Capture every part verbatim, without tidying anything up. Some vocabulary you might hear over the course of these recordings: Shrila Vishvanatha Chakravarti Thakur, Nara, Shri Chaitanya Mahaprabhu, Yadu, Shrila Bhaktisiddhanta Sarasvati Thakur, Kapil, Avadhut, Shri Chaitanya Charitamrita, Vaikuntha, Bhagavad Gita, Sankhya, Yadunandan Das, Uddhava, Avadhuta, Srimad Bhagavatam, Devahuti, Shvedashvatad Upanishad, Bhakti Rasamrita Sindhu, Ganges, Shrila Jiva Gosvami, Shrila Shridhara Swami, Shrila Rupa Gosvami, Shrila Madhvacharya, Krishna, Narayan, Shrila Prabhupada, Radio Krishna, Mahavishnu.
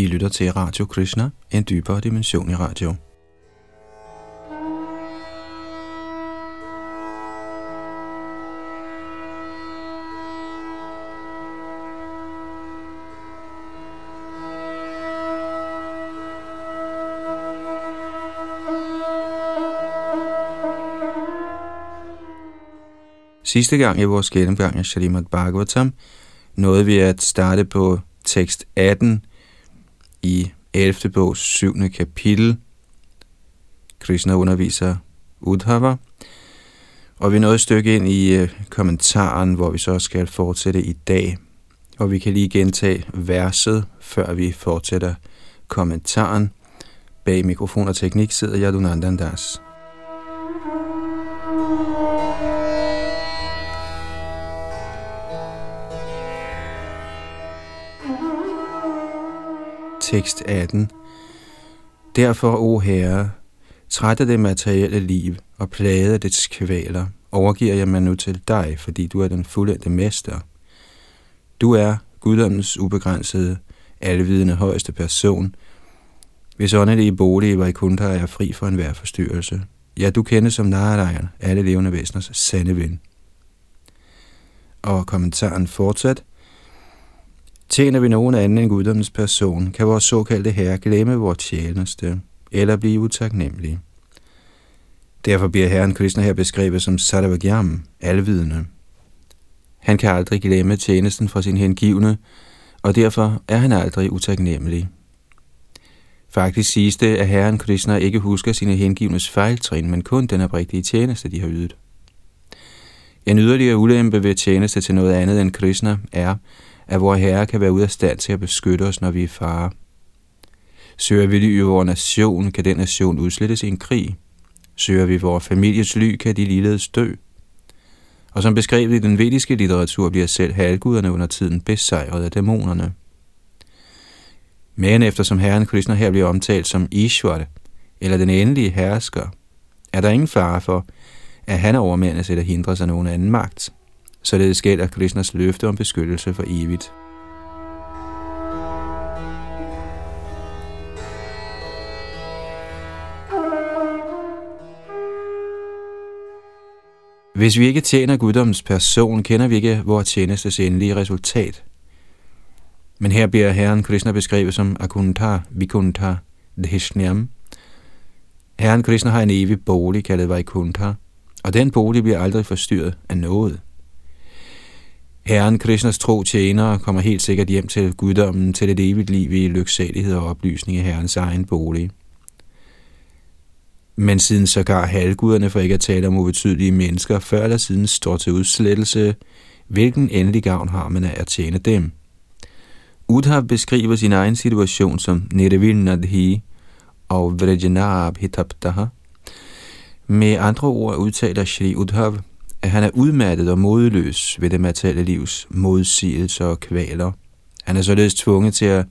I lytter til Radio Krishna, en dybere dimension i radio. Sidste gang i vores gennemgang af Srimad Bhagavatam nåede vi at starte på tekst atten i ellevte bogs syvende kapitel. Krishna underviser Uddhava, og vi nåede et stykke ind i kommentaren, hvor vi så skal fortsætte i dag. Og vi kan lige gentage verset, før vi fortsætter kommentaren. Bag mikrofon og teknik sidder Yadunandan Das. Tekst atten. Derfor, o Herre, træt af det materielle liv og plage af dets kvaler, overgiver jeg mig nu til dig, fordi du er den fuldendte mester. Du er guddommens ubegrænsede, alvidende højeste person. Hvis åndelige bolig i Vaikuntha er jeg fri for enhver forstyrrelse. Ja, du kendes som Narayan, alle levende væseners sande ven. Og kommentaren fortsat. Tjener vi nogen anden end guddommens person, kan vores såkaldte herre glemme vores tjeneste eller blive utaknemmelige. Derfor bliver herren Krishna her beskrevet som Sarvagyam, alvidende. Han kan aldrig glemme tjenesten fra sin hengivne, og derfor er han aldrig utaknemmelig. Faktisk siges det, at herren Krishna ikke husker sine hengivnes fejltrin, men kun den oprigtige tjeneste, de har ydet. En yderligere ulempe ved tjeneste til noget andet end Krishna er, at vor herre kan være ude af stand til at beskytte os, når vi er fare. Søger vi ly i vores nation, kan den nation udslettes i en krig. Søger vi vores families ly, kan de ligeledes dø. Og som beskrevet i den vediske litteratur, bliver selv halvguderne under tiden besejret af dæmonerne. Men eftersom herren Krishna her bliver omtalt som Ishvara, eller den endelige hersker, er der ingen fare for, at han overmandes eller hindres af nogen anden magt. Således gælder Krishnas løfte om beskyttelse for evigt. Hvis vi ikke tjener guddommens person, kender vi ikke vores tjenestes endelige resultat. Men her bliver herren Krishna beskrevet som Akuntha, Vikuntha, Dhishnyam. Herren Krishna har en evig bolig kaldet Vaikuntha, og den bolig bliver aldrig forstyrret af noget. Herren Krishnas tro tjenere kommer helt sikkert hjem til guddommen, til et evigt liv i lyksalighed og oplysning i herrens egen bolig. Men siden sågar halvguderne, for ikke at tale om ubetydelige mennesker, før eller siden står til udslettelse, hvilken endelig gavn har man af at tjene dem? Uddhava beskriver sin egen situation som Nirvinadhi og Vrajjanabhitabdaha. Med andre ord udtaler Shri Uddhava, at han er udmattet og modløs ved det materielle livs modsigelser og kvaler. Han er således tvunget til at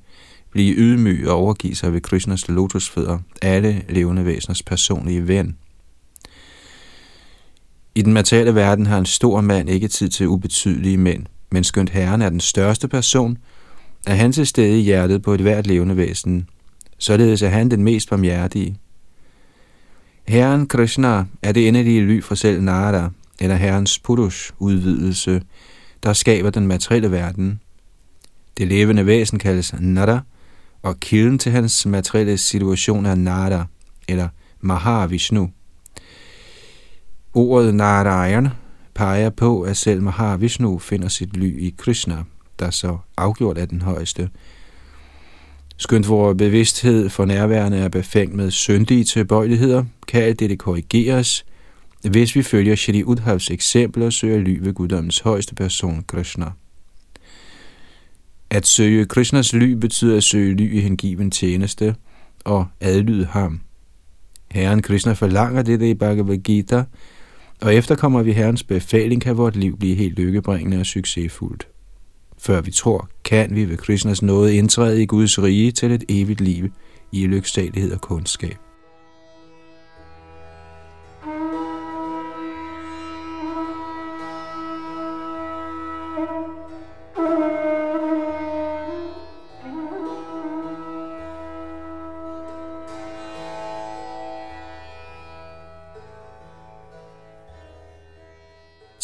blive ydmyg og overgive sig ved Krishnas lotusfødder, alle levende væseners personlige ven. I den materielle verden har en stor mand ikke tid til ubetydelige mænd, men skønt herren er den største person, er han til stede i hjertet på et hvert levende væsen. Således er han den mest barmhjertige. Herren Krishna er det endelige ly for selv Nara, eller herrens purush-udvidelse, der skaber den materielle verden. Det levende væsen kaldes Nara, og kilden til hans materielle situation er Nara, eller Mahavishnu. Ordet Narayan peger på, at selv Mahavishnu finder sit ly i Krishna, der så afgjort er den højeste. Skønt vores bevidsthed for nærværende er befængt med syndige tilbøjeligheder, kan alt dette korrigeres, hvis vi følger Shri Uddhavas eksempel og søger ly ved guddommens højeste person, Krishna. At søge Krishnas ly betyder at søge ly i hengiven tjeneste og adlyde ham. Herren Krishna forlanger dette i Bhagavad Gita, og efterkommer vi herrens befaling, kan vort liv blive helt lykkebringende og succesfuldt. Før vi tror, kan vi ved Krishnas nåde indtræde i Guds rige til et evigt liv i lyksalighed og kundskab.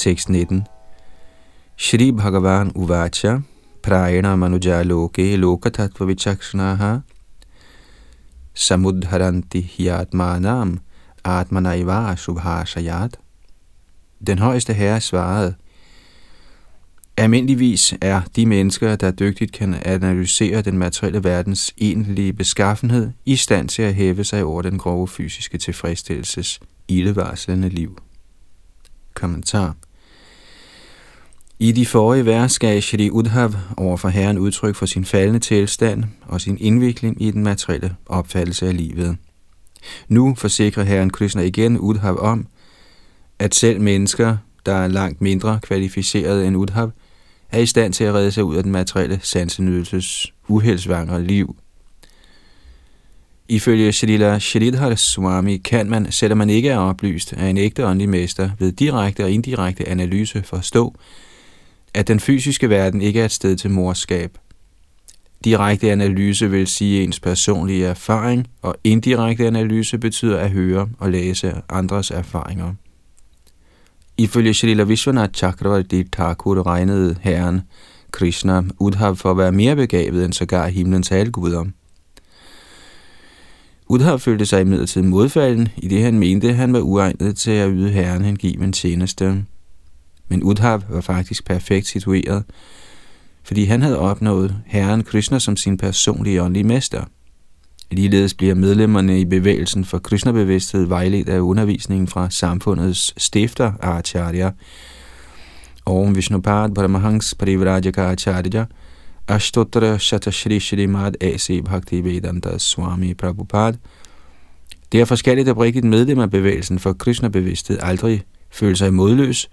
tekst nitten. Shri Bhagavan uvacha prayana manuja loke lokatattva vichakshanaha samudharanti hyatmanam atmanaiva subhashayat. Den højeste herre svarede: almindeligvis er de mennesker, der dygtigt kan analysere den materielle verdens egentlige beskaffenhed, i stand til at hæve sig over den grove fysiske tilfredsstillelses ildevarslende liv. Kommentar. I de forrige vers gav Shri Uddhav overfor herren udtryk for sin faldende tilstand og sin indvikling i den materielle opfattelse af livet. Nu forsikrer herren Krishna igen Uddhav om, at selv mennesker, der er langt mindre kvalificerede end Uddhav, er i stand til at redde sig ud af den materielle sansenydelses uheldsvangre liv. Ifølge Shrila Shridhara Swami kan man, selvom man ikke er oplyst af en ægte åndelig mester, ved direkte og indirekte analyse forstå, at den fysiske verden ikke er et sted til morskab. Direkte analyse vil sige ens personlige erfaring, og indirekte analyse betyder at høre og læse andres erfaringer. Ifølge Shrila Vishvanatha Chakravarti Thakur regnede herren Krishna Uddhav for at være mere begavet end sågar himlens halvguder. Uddhav følte sig imidlertid modfalden, i det han mente, han var uegnet til at yde herren hengiven tjeneste. Men Uddhav var faktisk perfekt situeret, fordi han havde opnået herren Krishna som sin personlige åndelige mester. Ligeledes bliver medlemmerne i bevægelsen for Krishna-bevidsthed vejledt af undervisningen fra samfundets stifter Acharya og Vishnu Pad Brahmanhans Parivrajaka Acharya Ashtotra Sat Sri Srimad A C Bh Swami Prabhupada. Det er forskelligt at rigtigt medlem af bevægelsen for Krishna-bevidsthed aldrig føler sig modløs,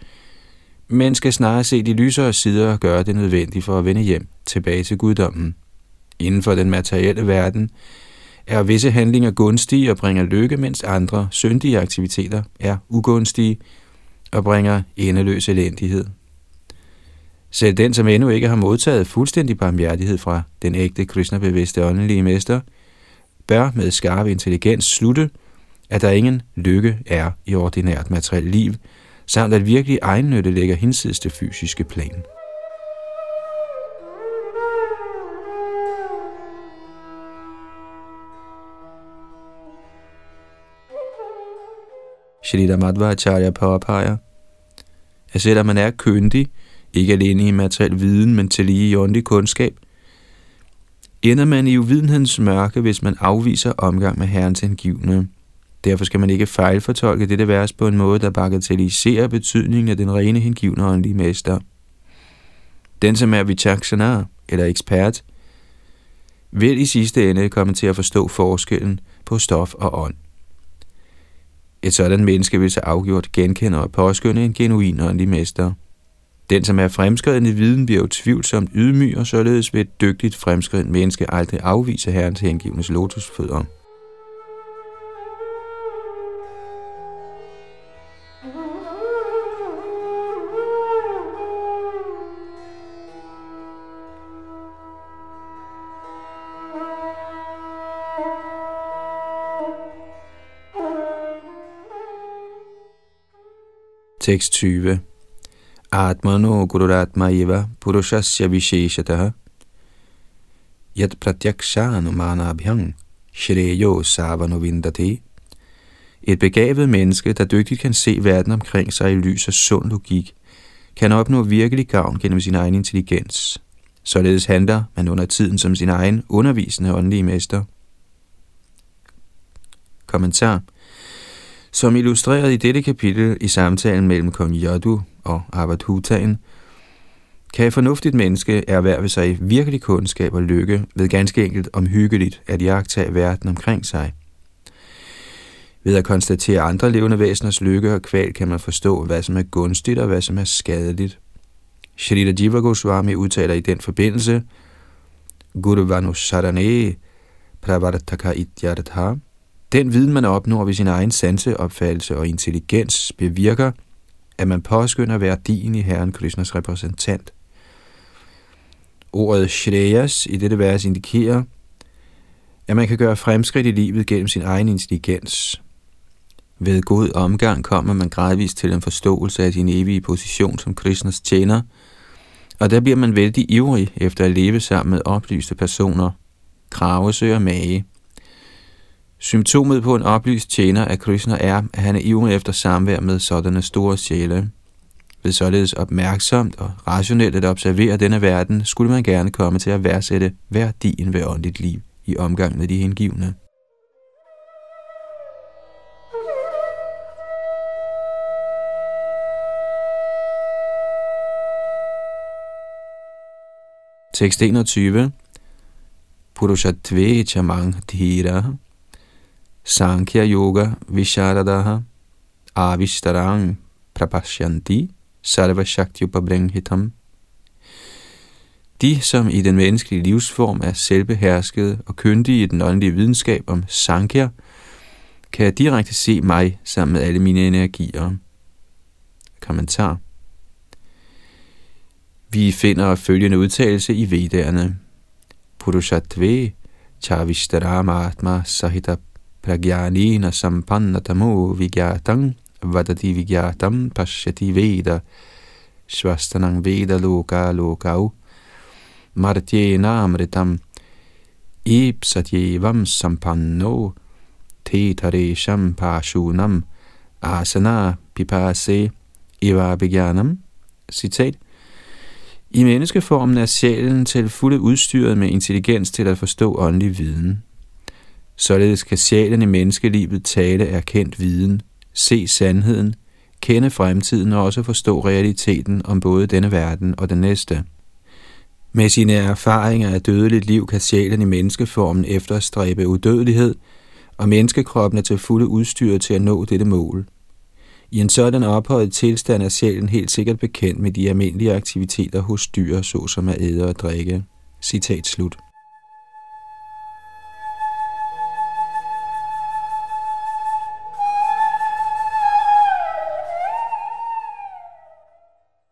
men skal snarere se de lysere sider og gøre det nødvendigt for at vende hjem tilbage til guddommen. Inden for den materielle verden er visse handlinger gunstige og bringer lykke, mens andre syndige aktiviteter er ugunstige og bringer endeløs elendighed. Selv den, som endnu ikke har modtaget fuldstændig barmhjertighed fra den ægte Krishna-bevidste åndelige mester, bør med skarp intelligens slutte, at der ingen lykke er i ordinært materiel liv, samt at virkelig egennytte ligger hinsides det fysiske plan. Shrila Madhvacharya påpeger, at selvom man er køndig, ikke alene i materiel viden, men til lige i åndelig kundskab, ender man i uvidenhedens mørke, hvis man afviser omgang med herrens hengivne. Derfor skal man ikke fejlfortolke dette vers på en måde, der bagatelliserer betydningen af den rene hengivne åndelige mester. Den, som er vichakshana eller ekspert, vil i sidste ende komme til at forstå forskellen på stof og ånd. Et sådan menneske vil så afgjort genkende og påskynde en genuin åndelig mester. Den, som er fremskreden i viden, bliver utvivlsomt ydmyg, og således vil et dygtigt fremskreden menneske aldrig afvise herrens hengivnes lotusfødder. Tekst tyve. Atmano gururatma eva purushasya visheshataha yad pratyakshanumanabhyang shreyo savanu vindati. Et begavet menneske, der dygtigt kan se verden omkring sig i lys og sund logik, kan opnå virkelig gavn gennem sin egen intelligens. Således handler man under tiden som sin egen undervisende åndelige mester. Kommentar. Som illustreret i dette kapitel i samtalen mellem kong Yadu og Avadhutaen, kan et fornuftigt menneske erhverve sig virkelig kundskab og lykke ved ganske enkelt omhyggeligt at iagttage verden omkring sig. Ved at konstatere andre levende væseners lykke og kval kan man forstå, hvad som er gunstigt og hvad som er skadeligt. Shrila Jiva Gosvami udtaler i den forbindelse: Guru vanu sarane pravartaka ityartha. Den viden, man opnår ved sin egen sanseopfattelse og intelligens, bevirker, at man påskynder værdien i herren Krishnas repræsentant. Ordet shreyas i dette vers indikerer, at man kan gøre fremskridt i livet gennem sin egen intelligens. Ved god omgang kommer man gradvist til en forståelse af sin evige position som Krishnas tjener, og der bliver man vældig ivrig efter at leve sammen med oplyste personer, krave, søger mage. Symptomet på en oplyst tjener af Krishna er, at han er ivrig efter samvær med sådanne store sjæle. Ved således opmærksomt og rationelt at observere denne verden, skulle man gerne komme til at værdsætte værdien ved åndeligt liv i omgang med de hengivne. Tekst enogtyve. Purushatve chamang dhira Sankhya yoga visharadaha avishtarang prapashyanti sarva shakti upabringhitam. De, som i den menneskelige livsform er selvbeherskede og kyndige i den åndelige videnskab om Sankhya, kan direkte se mig sammen med alle mine energier. Kommentar. Vi finder følgende udtalelse i Vedderne. Purushatve chavishtarama sahita pragyanina sampannatamo vigyatang vadati vigyatam pashyati veda svastanang veda loka lokau martyena amritam ipsatyevam sampanno tetaresham pashunam asana pipase eva vigyanam. Citat. I menneskeformen er sjælen til fulde udstyret med intelligens til at forstå åndelig viden. Således kan sjælen i menneskelivet tale erkendt viden, se sandheden, kende fremtiden og også forstå realiteten om både denne verden og den næste. Med sine erfaringer af dødeligt liv kan sjælen i menneskeformen efterstræbe udødelighed, og menneskekroppen er til fulde udstyret til at nå dette mål. I en sådan ophøjet tilstand er sjælen helt sikkert bekendt med de almindelige aktiviteter hos dyr, såsom at æde og drikke. Citat slut.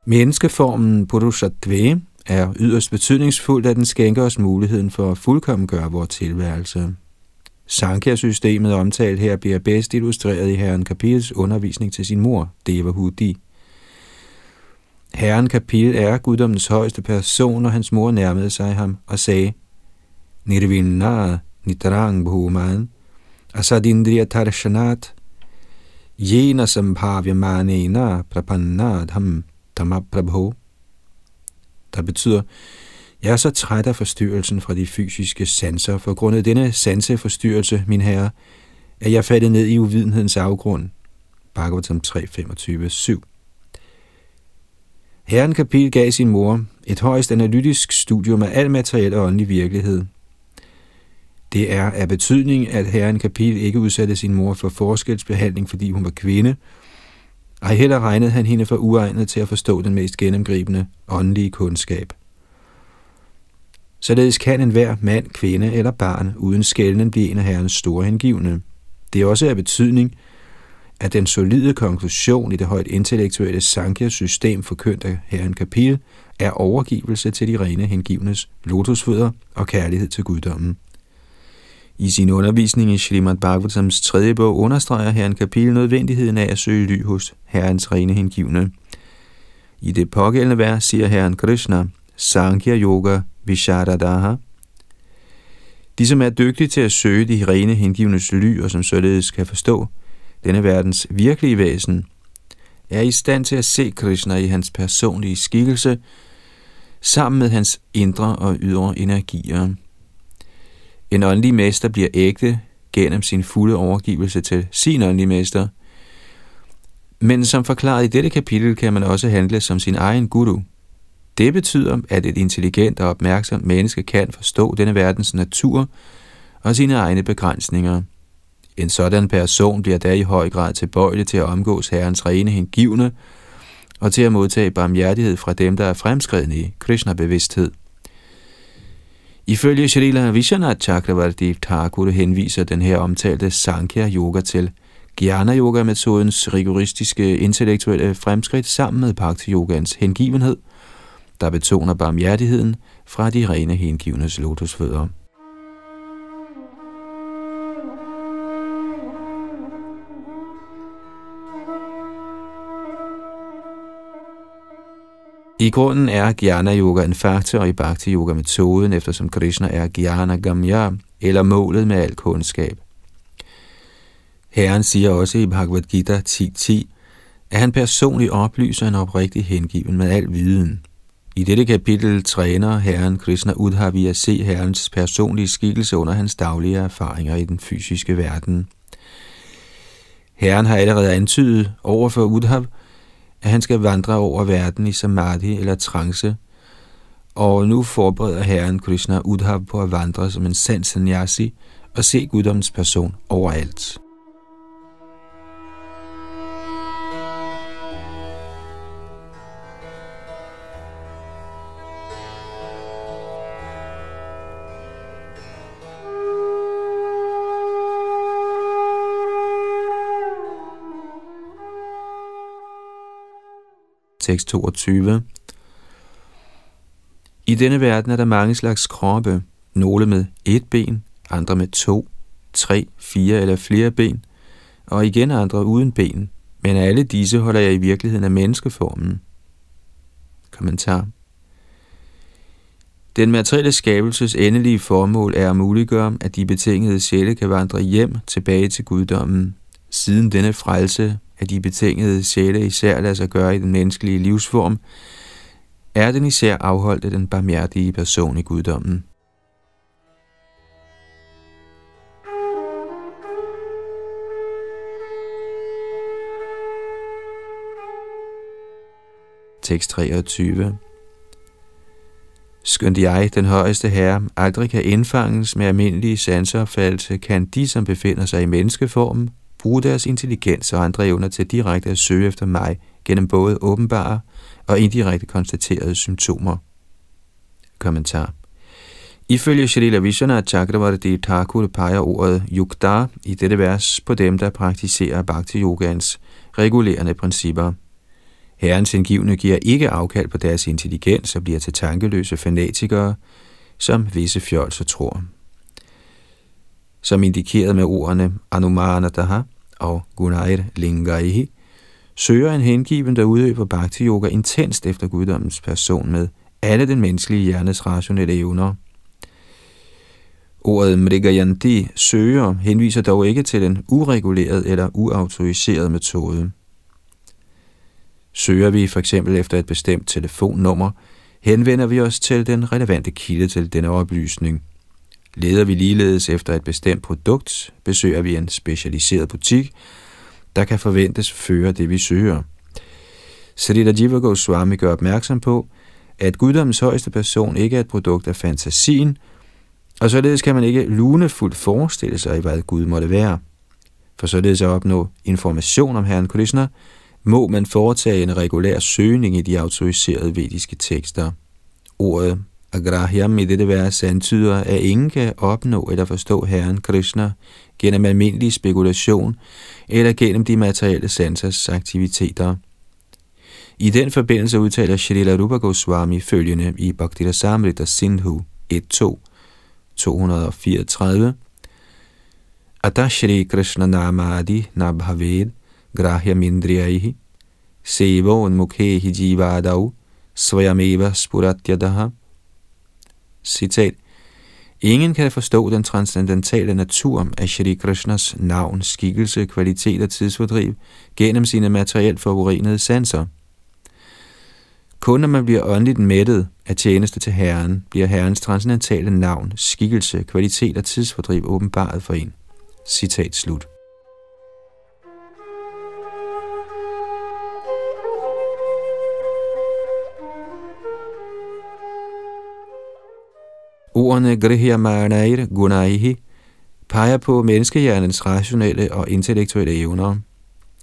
Menneskeformen Purushatve er yderst betydningsfuld, da den skænker os muligheden for at fuldkommengøre vores tilværelse. Sankhya-systemet omtalt her bliver bedst illustreret i herren Kapils undervisning til sin mor, Devahuti. Herren Kapil er guddommens højeste person, og hans mor nærmede sig ham og sagde: Nirvinna nitarang bhuman asadindriya tarshanat yena sambhavyamanena prapannadham tamaprabho. Der betyder: jeg er så træt af forstyrrelsen fra de fysiske sanser, for grundet denne sanseforstyrrelse, min herre, at jeg faldet ned i uvidenhedens afgrund. Bhagavatam tre, femogtyve, syv. Herren Kapil gav sin mor et højst analytisk studium af al materiel og åndelig virkelighed. Det er af betydning, at herren Kapil ikke udsatte sin mor for forskelsbehandling, fordi hun var kvinde, og heller regnede han hende for uegnet til at forstå den mest gennemgribende åndelige kundskab. Således kan enhver mand, kvinde eller barn uden skelnen blive en af herrens store hengivne. Det er også af betydning, at den solide konklusion i det højt intellektuelle Sankhya-system forkyndt af herren Kapil er overgivelse til de rene hengivnes lotusfødder og kærlighed til guddommen. I sin undervisning i Srimad Bhagavatams tredje bog understreger herren Kapil nødvendigheden af at søge ly hos herrens rene hengivne. I det pågældende vers siger herren Krishna: Sankhya yoga visharadaha. De, som er dygtige til at søge de rene hengivnes ly, og som således kan forstå denne verdens virkelige væsen, er i stand til at se Krishna i hans personlige skikkelse, sammen med hans indre og ydre energier. En åndelig mester bliver ægte gennem sin fulde overgivelse til sin åndelige mester, men som forklaret i dette kapitel, kan man også handle som sin egen guru. Det betyder, at et intelligent og opmærksomt menneske kan forstå denne verdens natur og sine egne begrænsninger. En sådan person bliver da i høj grad tilbøjelig til at omgås herrens rene hengivne og til at modtage barmhjertighed fra dem, der er fremskredne i Krishna-bevidsthed. Ifølge Shrila Vishvanatha Chakravarti Thakur henviser den her omtalte Sankhya-yoga til Jnana-yoga-metodens rigoristiske intellektuelle fremskridt sammen med Bhakti-yogans hengivenhed, der betoner barmhjertigheden fra de rene hengivnes lotusfødder. I grunden er Jnana Yoga en faktor i Bhakti Yoga metoden, eftersom Krishna er Jnana Gamya, eller målet med al kundskab. Herren siger også i Bhagavad Gita ti ti, at han personligt oplyser en oprigtig hengiven med al viden. I dette kapitel træner Herren Krishna Uddhava i at se Herrens personlige skikkelse under hans daglige erfaringer i den fysiske verden. Herren har allerede antydet over for Uddhava, at han skal vandre over verden i samadhi eller trance, og nu forbereder Herren Krishna Uddhava på at vandre som en sand sannyasi og se guddommens person overalt. toogtyve. I denne verden er der mange slags kroppe, nogle med et ben, andre med to, tre, fire eller flere ben, og igen andre uden ben, men af alle disse holder jeg i virkeligheden af menneskeformen. Kommentar. Den materielle skabelses endelige formål er at muliggøre, at de betingede sjæle kan vandre hjem tilbage til guddommen. Siden denne frelse at de betingede sjæle især lader sig gøre i den menneskelige livsform, er den især afholdt af den barmhjertige person i guddommen. Tekst treogtyve. Skønt jeg, den højeste herre, aldrig kan indfanges med almindelige sanseopfattelse, kan de, som befinder sig i menneskeformen, bruge deres intelligens og andre evner til direkte at søge efter mig gennem både åbenbare og indirekte konstaterede symptomer. Kommentar. Ifølge Shrila Vishvanatha Chakravarti Thakur peger ordet yukta i dette vers på dem, der praktiserer bhakti yogans regulerende principper. Herrens hengivne giver ikke afkald på deres intelligens og bliver til tankeløse fanatikere, som visse fjolser tror. Som indikeret med ordene anumanataha og gunair lingaihi, søger en hengiven, der udøver bhakti yoga intenst efter guddommens person med alle den menneskelige hjernes rationelle evner. Ordet mrigayanti, søger, henviser dog ikke til en ureguleret eller uautoriseret metode. Søger vi for eksempel efter et bestemt telefonnummer, henvender vi os til den relevante kilde til denne oplysning. Leder vi ligeledes efter et bestemt produkt, besøger vi en specialiseret butik, der kan forventes føre det, vi søger. Shrila Jiva Gosvami gør opmærksom på, at guddommens højeste person ikke er et produkt af fantasien, og således kan man ikke lunefuldt forestille sig, hvad Gud måtte være. For således at opnå information om Herren Krishna, må man foretage en regulær søgning i de autoriserede vediske tekster. Ordet Agrahyam i dette vers antyder, at ingen kan opnå eller forstå Herren Krishna gennem almindelig spekulation eller gennem de materielle sansers aktiviteter. I den forbindelse udtaler Shrila Rupa Gosvami følgende i Bhakti Rasamrita Sindhu et to to hundrede fireogtredive. Atashri Krishna namadi nabhaved grahyam indriyaih sevon mukhehi jivadau svayameva spuratyadaha. Citat. Ingen kan forstå den transcendentale natur af Shri Krishnas navn, skikkelse, kvalitet og tidsfordriv gennem sine materielt forurenede sanser. Kun når man bliver åndeligt mættet af tjeneste til Herren, bliver Herrens transcendentale navn, skikkelse, kvalitet og tidsfordriv åbenbaret for en. Citat slut. Ordene grihyamarnair gunaihi peger på menneskehjernens rationelle og intellektuelle evner.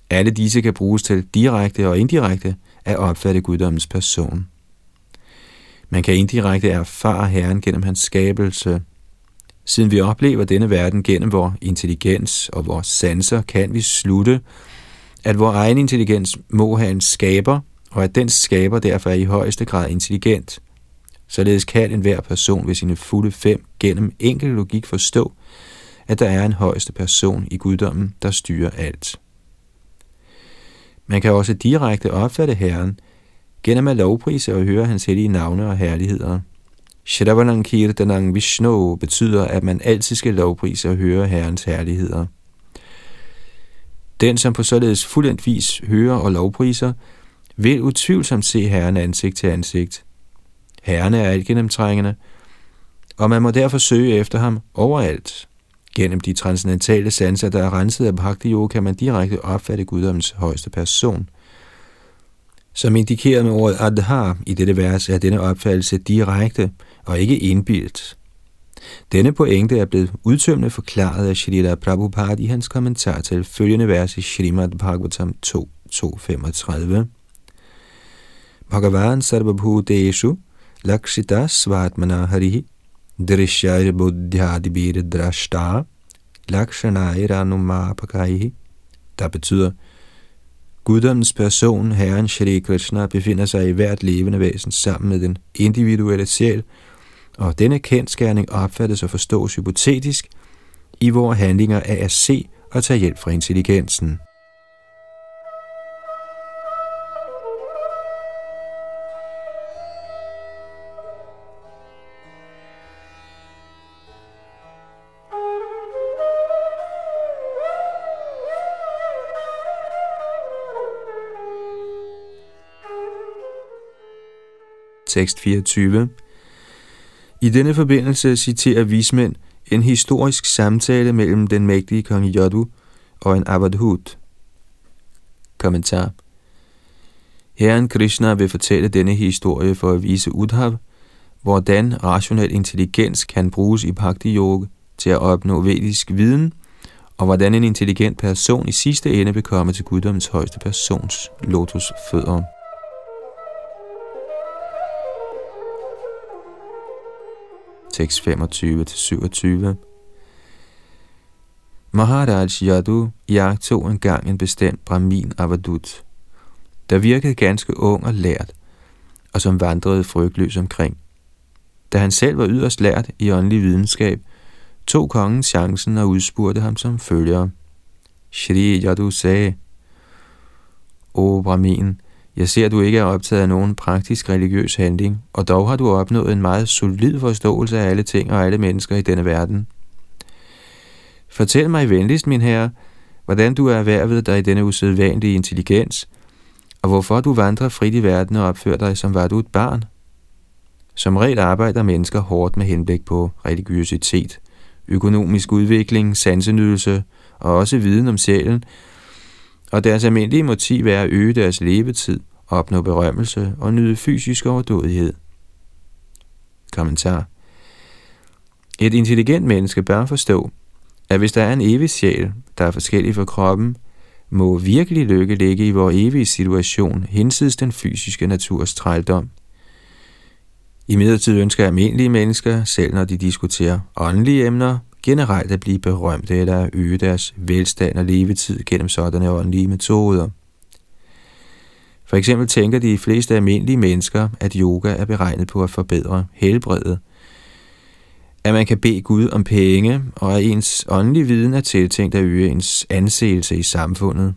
Alle disse kan bruges til direkte og indirekte at opfatte guddommens person. Man kan indirekte erfare Herren gennem hans skabelse. Siden vi oplever denne verden gennem vores intelligens og vores sanser, kan vi slutte, at vores egen intelligens må have en skaber, og at den skaber derfor er i højeste grad intelligent. Således kan enhver person ved sine fulde fem gennem enkel logik forstå, at der er en højeste person i guddommen, der styrer alt. Man kan også direkte opfatte Herren gennem at lovprise og høre hans hellige navne og herligheder. Shravanankirtanang Vishnu betyder, at man altid skal lovprise og høre Herrens herligheder. Den, som på således fuldendt vis hører og lovpriser, vil utvivlsomt se Herren ansigt til ansigt. Herren er altgennemtrængende, og man må derfor søge efter ham overalt. Gennem de transcendentale sanser, der er renset af bhakti-yoga, kan man direkte opfatte guddommens højeste person. Som indikeret med ordet adha i dette vers, er denne opfattelse direkte og ikke indbildt. Denne pointe er blevet udtømmende forklaret af Shrila Prabhupada i hans kommentar til følgende vers i Srimad Bhagavatam to to femogtredive. Bhagavan sarvabhuteshu lakshita svatmana harihi drishya buddhyadibir drashta lakshanayra numapakaihi. Der betyder: Guddommens person, Herren Shri Krishna, befinder sig i hvert levende væsen sammen med den individuelle sjæl, og denne kendskærning opfattes og forstås hypotetisk i vores handlinger af at se og tage hjælp fra intelligensen. Tekst fireogtyve. I denne forbindelse citerer vismænd en historisk samtale mellem den mægtige kong Yadu og en Avadhut. Kommentar. Herren Krishna vil fortælle denne historie for at vise Uddhava, hvordan rationel intelligens kan bruges i bhakti-yoga til at opnå vedisk viden, og hvordan en intelligent person i sidste ende vil komme til guddommens højeste persons lotusfødder. Tekst femogtyve til syvogtyve. Maharaj Yadu jagtog engang en bestemt brahmin Avadut, der virkede ganske ung og lært, og som vandrede frygtløs omkring. Da han selv var yderst lært i åndelig videnskab, tog kongen chancen og udspurgte ham som følger. Shri Yadu sagde: O brahmin, jeg ser, at du ikke er optaget af nogen praktisk religiøs handling, og dog har du opnået en meget solid forståelse af alle ting og alle mennesker i denne verden. Fortæl mig venligst, min herre, hvordan du er erhvervet dig i denne usædvanlige intelligens, og hvorfor du vandrer frit i verden og opfører dig, som var du et barn. Som regel arbejder mennesker hårdt med henblik på religiøsitet, økonomisk udvikling, sansenydelse og også viden om sjælen, og deres almindelige motiv er at øge deres levetid, opnå berømmelse og nyde fysisk overdådighed. Kommentar. Et intelligent menneske bør forstå, at hvis der er en evig sjæl, der er forskellig fra kroppen, må virkelig lykke ligge i vor evige situation, hinsides den fysiske naturs trældom. Imidlertid ønsker almindelige mennesker, selv når de diskuterer åndelige emner, generelt at blive berømte eller at øge deres velstand og levetid gennem sådanne åndelige metoder. For eksempel tænker de fleste almindelige mennesker, at yoga er beregnet på at forbedre helbredet, at man kan bede Gud om penge, og at ens åndelige viden er tiltænkt at øge ens anseelse i samfundet.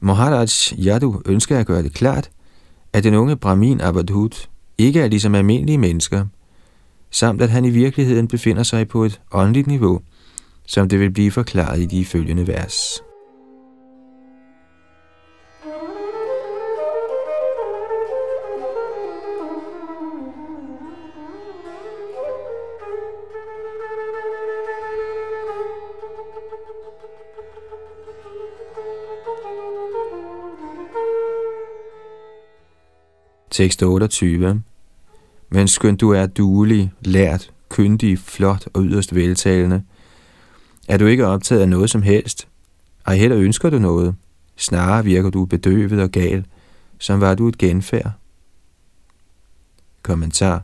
Maharaj Yadu ønsker at gøre det klart, at den unge brahmin Avadhut ikke er ligesom almindelige mennesker, samt at han i virkeligheden befinder sig på et åndeligt niveau, som det vil blive forklaret i de følgende vers. Tekst otteogtyve. Men skønt du er duelig, lært, kyndig, flot og yderst veltalende, er du ikke optaget af noget som helst, og heller ønsker du noget. Snarere virker du bedøvet og gal, som var du et genfærd. Kommentar.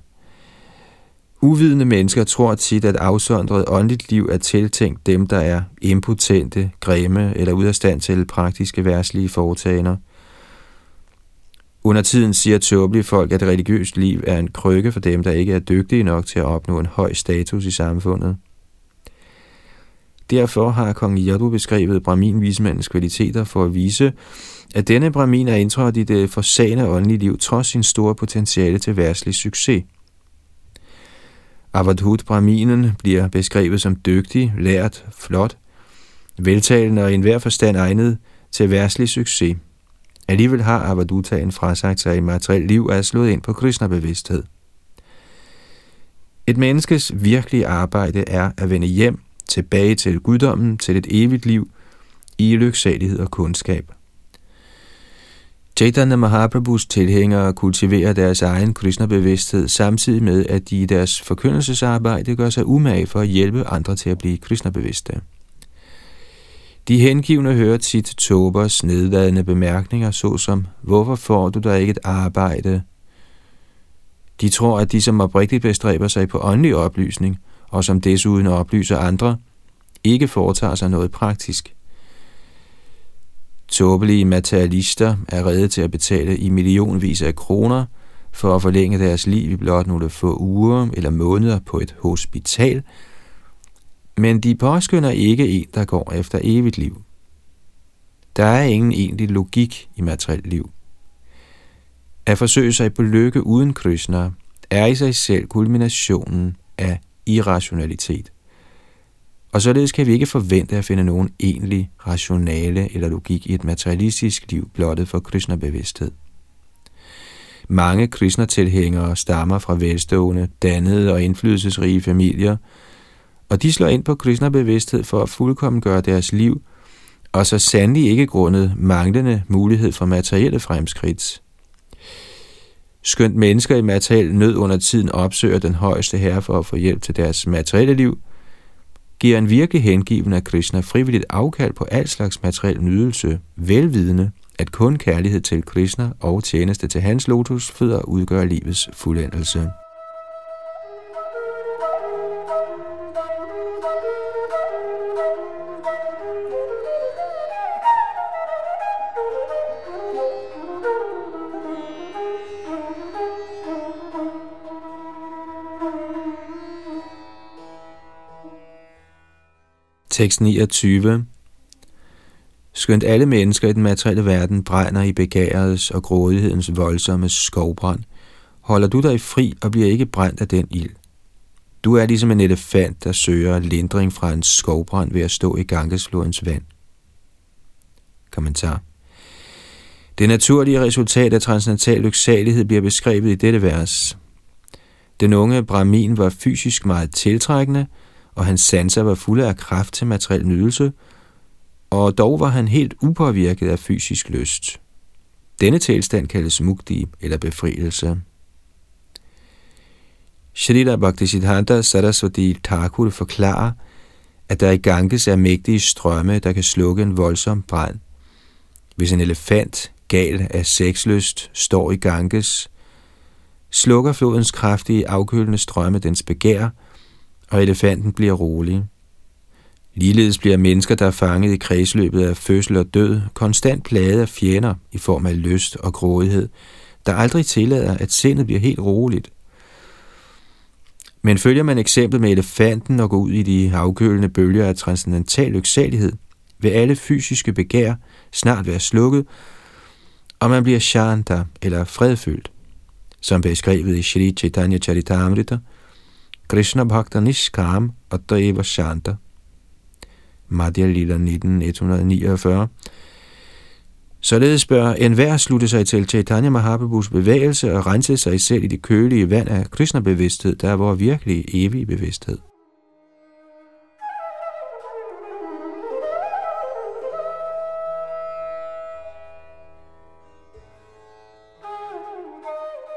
Uvidende mennesker tror tit, at afsondret åndeligt liv er tiltænkt dem, der er impotente, grimme eller ude af stand til praktiske verdslige foretagender. Under tiden siger tåbelige folk, at religiøst liv er en krykke for dem, der ikke er dygtige nok til at opnå en høj status i samfundet. Derfor har kong Yadu beskrevet brahminvismandens kvaliteter for at vise, at denne brahmin er indtrådt i det forsagende åndelige liv, trods sin store potentiale til værtslig succes. Avadhuta brahminen bliver beskrevet som dygtig, lært, flot, veltalende og i enhver forstand egnet til værtslig succes. Alligevel har Avadhutaen frasagt sig i materiel liv er slået ind på Krishna-bevidsthed. Et menneskes virkelige arbejde er at vende hjem, tilbage til guddommen, til et evigt liv, i lyksalighed og kundskab. Chaitanya Mahaprabhus tilhængere kultiverer deres egen Krishna-bevidsthed, samtidig med, at de i deres forkyndelsesarbejde gør sig umage for at hjælpe andre til at blive Krishna-bevidste. De hengivne hører tit Tobers nedladende bemærkninger, såsom, hvorfor får du der ikke et arbejde? De tror, at de, som oprigtigt bestræber sig på åndelig oplysning, og som desuden oplyser andre, ikke foretager sig noget praktisk. Tåbelige materialister er rede til at betale i millionvis af kroner for at forlænge deres liv i blot nogle få uger eller måneder på et hospital, men de påskynder ikke en, der går efter evigt liv. Der er ingen egentlig logik i materielt liv. At forsøge sig på lykke uden Krishna er i sig selv kulminationen af irrationalitet. Og således kan vi ikke forvente at finde nogen egentlig rationale eller logik i et materialistisk liv blottet for Krishna-bevidsthed. Mange Krishna-tilhængere stammer fra velstående, dannede og indflydelsesrige familier, og de slår ind på Krishna-bevidsthed for at fuldkommen gøre deres liv, og så sandelig ikke grundet manglende mulighed for materielle fremskridt. Skønt mennesker i materiel nød under tiden opsøger den højeste herre for at få hjælp til deres materielle liv, giver en virkelig hengiven af Krishna frivilligt afkald på al slags materiel nydelse, velvidende, at kun kærlighed til Krishna og tjeneste til hans lotusfødder udgør livets fuldendelse. Tekst niogtyve. Skønt alle mennesker i den materielle verden brænder i begærets og grådighedens voldsomme skovbrand, holder du dig fri og bliver ikke brændt af den ild. Du er ligesom en elefant, der søger lindring fra en skovbrand ved at stå i Gangesflodens vand. Kommentar. Det naturlige resultat af transcendental lyksalighed bliver beskrevet i dette vers. Den unge brahmin var fysisk meget tiltrækkende, og hans sanser var fulde af kraft til materiel nydelse, og dog var han helt upåvirket af fysisk lyst. Denne tilstand kaldes mukti eller befrielse. Shrila Bhaktisiddhanta Sarasvati Thakur forklarer, at der i Ganges er mægtige strømme, der kan slukke en voldsom brand. Hvis en elefant, gal af sexlyst, står i Ganges, slukker flodens kraftige afkølende strømme dens begær, og elefanten bliver rolig. Ligeledes bliver mennesker, der er fanget i kredsløbet af fødsel og død, konstant plaget af fjender i form af lyst og grådighed, der aldrig tillader, at sindet bliver helt roligt. Men følger man eksemplet med elefanten og går ud i de afkølende bølger af transcendental lyksalighed, vil alle fysiske begær snart være slukket, og man bliver shanta eller fredfyldt, som beskrevet i Shri Chaitanya Charitamrita, Krishna Bhakta Nishkam og Deva Shanta. Madhya Lila nitten et hundrede niogfyrre. Således bør enhver slutte sig til Chaitanya Mahaprabhus bevægelse og rense sig selv i det kølige vand af Krishna-bevidsthed, der er vores virkelige evige bevidsthed.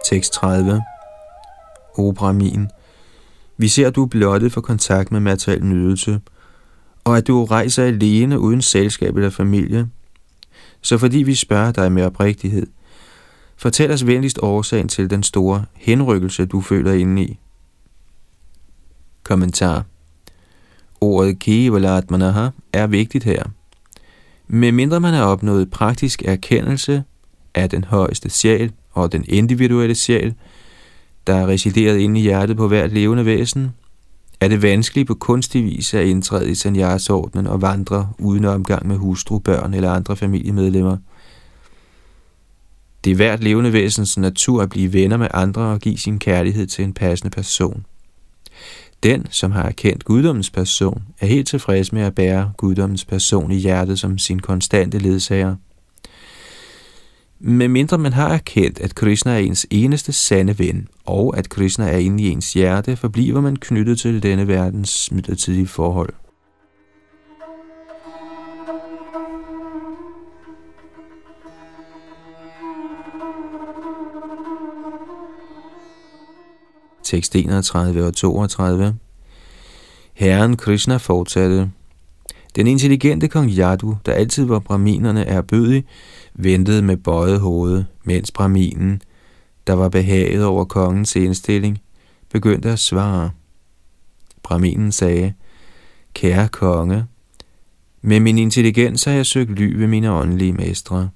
Tekst tredive. O Brahmin, vi ser, at du er blottet for kontakt med materiel nydelse, og at du rejser alene uden selskab eller familie. Så fordi vi spørger dig med oprigtighed, fortæl os venligst årsagen til den store henrykkelse, du føler indeni. Kommentar. Ordet kevalatmanaha er vigtigt her. Med mindre man har opnået praktisk erkendelse af den højeste sjæl og den individuelle sjæl, der er resideret inde i hjertet på hvert levende væsen, er det vanskeligt på kunstig vis at indtræde i sannyasordenen og vandre uden omgang med hustru, børn eller andre familiemedlemmer. Det er hvert levende væsens natur at blive venner med andre og give sin kærlighed til en passende person. Den, som har erkendt guddommens person, er helt tilfreds med at bære guddommens person i hjertet som sin konstante ledsager. Med mindre man har erkendt, at Krishna er ens eneste sande ven, og at Krishna er inde i ens hjerte, forbliver man knyttet til denne verdens midlertidige forhold. Tekst enogtredive og toogtredive. Herren Krishna fortsatte. Den intelligente kong Yadu, der altid var brahminerne erbødig, ventede med bøjet hoved, mens brahminen, der var behaget over kongens indstilling, begyndte at svare. Brahminen sagde: Kære konge, med min intelligens har jeg søgt ly ved mine åndelige mestre.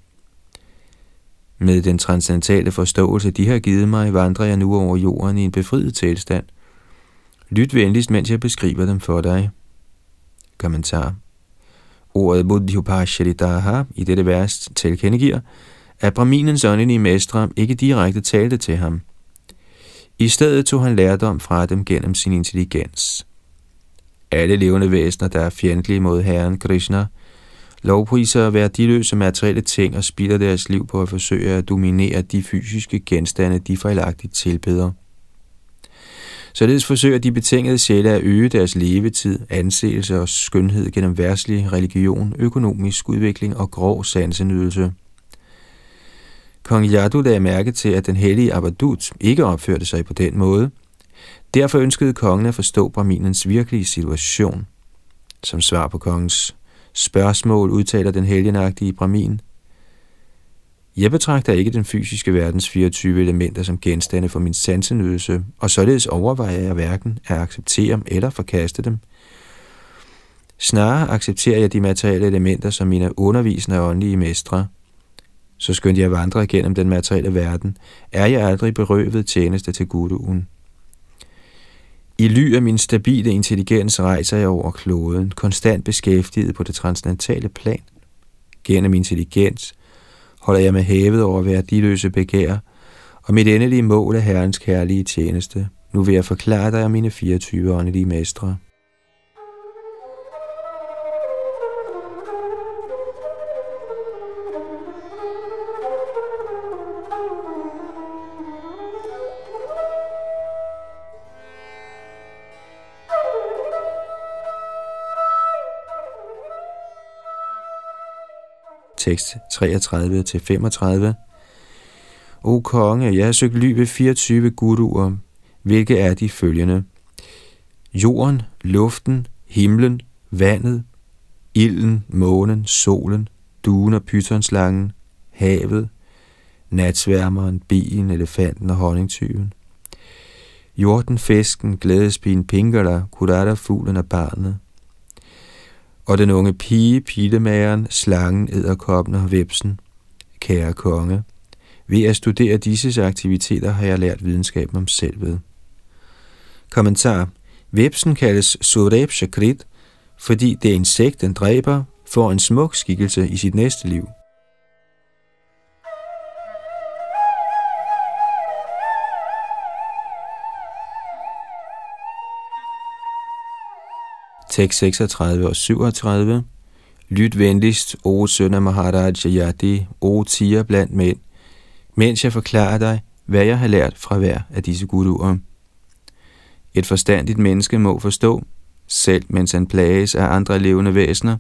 Med den transcendentale forståelse, de har givet mig, vandrer jeg nu over jorden i en befriet tilstand. Lyt venligst, mens jeg beskriver dem for dig. Kommentar. Ordet Buddhyupasharidaha i dette vers tilkendegiver, at brahminens åndelige mestre ikke direkte talte til ham. I stedet tog han lærdom fra dem gennem sin intelligens. Alle levende væsener, der er fjendtlige mod Herren Krishna, lovpriser at være værdiløse materielle ting og spilder deres liv på at forsøge at dominere de fysiske genstande, de fejlagtigt tilbeder. Således forsøger de betingede sjæle at øge deres levetid, anseelse og skønhed gennem verdslig religion, økonomisk udvikling og grov sansenydelse. Kong Yadu lagde mærke til, at den hellige Avadhuta ikke opførte sig på den måde. Derfor ønskede kongen at forstå brahminens virkelige situation. Som svar på kongens spørgsmål udtaler den helgenagtige brahmin: Jeg betragter ikke den fysiske verdens fireogtyve elementer som genstande for min sansenydelse, og således overvejer jeg hverken at acceptere dem eller forkaste dem. Snarere accepterer jeg de materielle elementer som mine undervisende og åndelige mestre. Så skønt jeg vandrer igennem den materielle verden, er jeg aldrig berøvet tjeneste til guduen. I ly af min stabile intelligens rejser jeg over kloden, konstant beskæftiget på det transcendentale plan. Gennem intelligens holder jeg med hævet over værdiløse begær, og mit endelige mål er Herrens kærlige tjeneste. Nu vil jeg forklare dig om mine fireogtyve åndelige mestre. Tekst treogtredive til femogtredive. O konge, jeg har søgt ly ved fireogtyve guruer, hvilke er de følgende: jorden, luften, himlen, vandet, ilden, månen, solen, duen og pythonslangen, havet, natsværmeren, bien, elefanten og honningtyven, jorden, fisken, glædespien, pingala, kurarafuglen og barnet, og den unge pige, pilemageren, slangen, edderkoppen og vepsen. Kære konge, ved at studere disses aktiviteter har jeg lært videnskaben om selvet. Kommentar. Vepsen kaldes Sureb Shakrit, fordi det insekt, den dræber, får en smuk skikkelse i sit næste liv. Tekst seksogtredive og syvogtredive. Lyt venligst, o søn af Maharaj Yadi, o tiger blandt mænd, mens jeg forklarer dig, hvad jeg har lært fra hver af disse guruer. Et forstandigt menneske må forstå, selv mens han plages af andre levende væsener,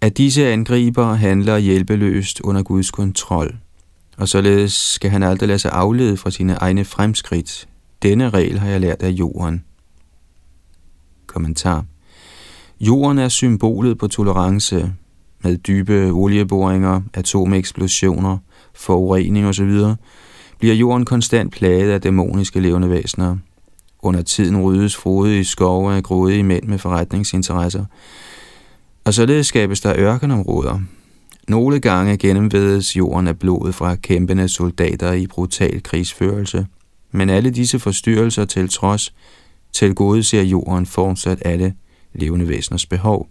at disse angriber handler hjælpeløst under Guds kontrol, og således skal han aldrig lade sig aflede fra sine egne fremskridt. Denne regel har jeg lært af jorden. Kommentar. Jorden er symbolet på tolerance. Med dybe olieboringer, atomeksplosioner, forurening osv. bliver jorden konstant plaget af dæmoniske levende væsener. Under tiden ryddes frodige skove af grådige mænd med forretningsinteresser, og således skabes der ørkenområder. Nogle gange gennemvedes jorden af blodet fra kæmpende soldater i brutal krigsførelse, men alle disse forstyrrelser til trods tilgodeser jorden fortsat alle levende væseners behov.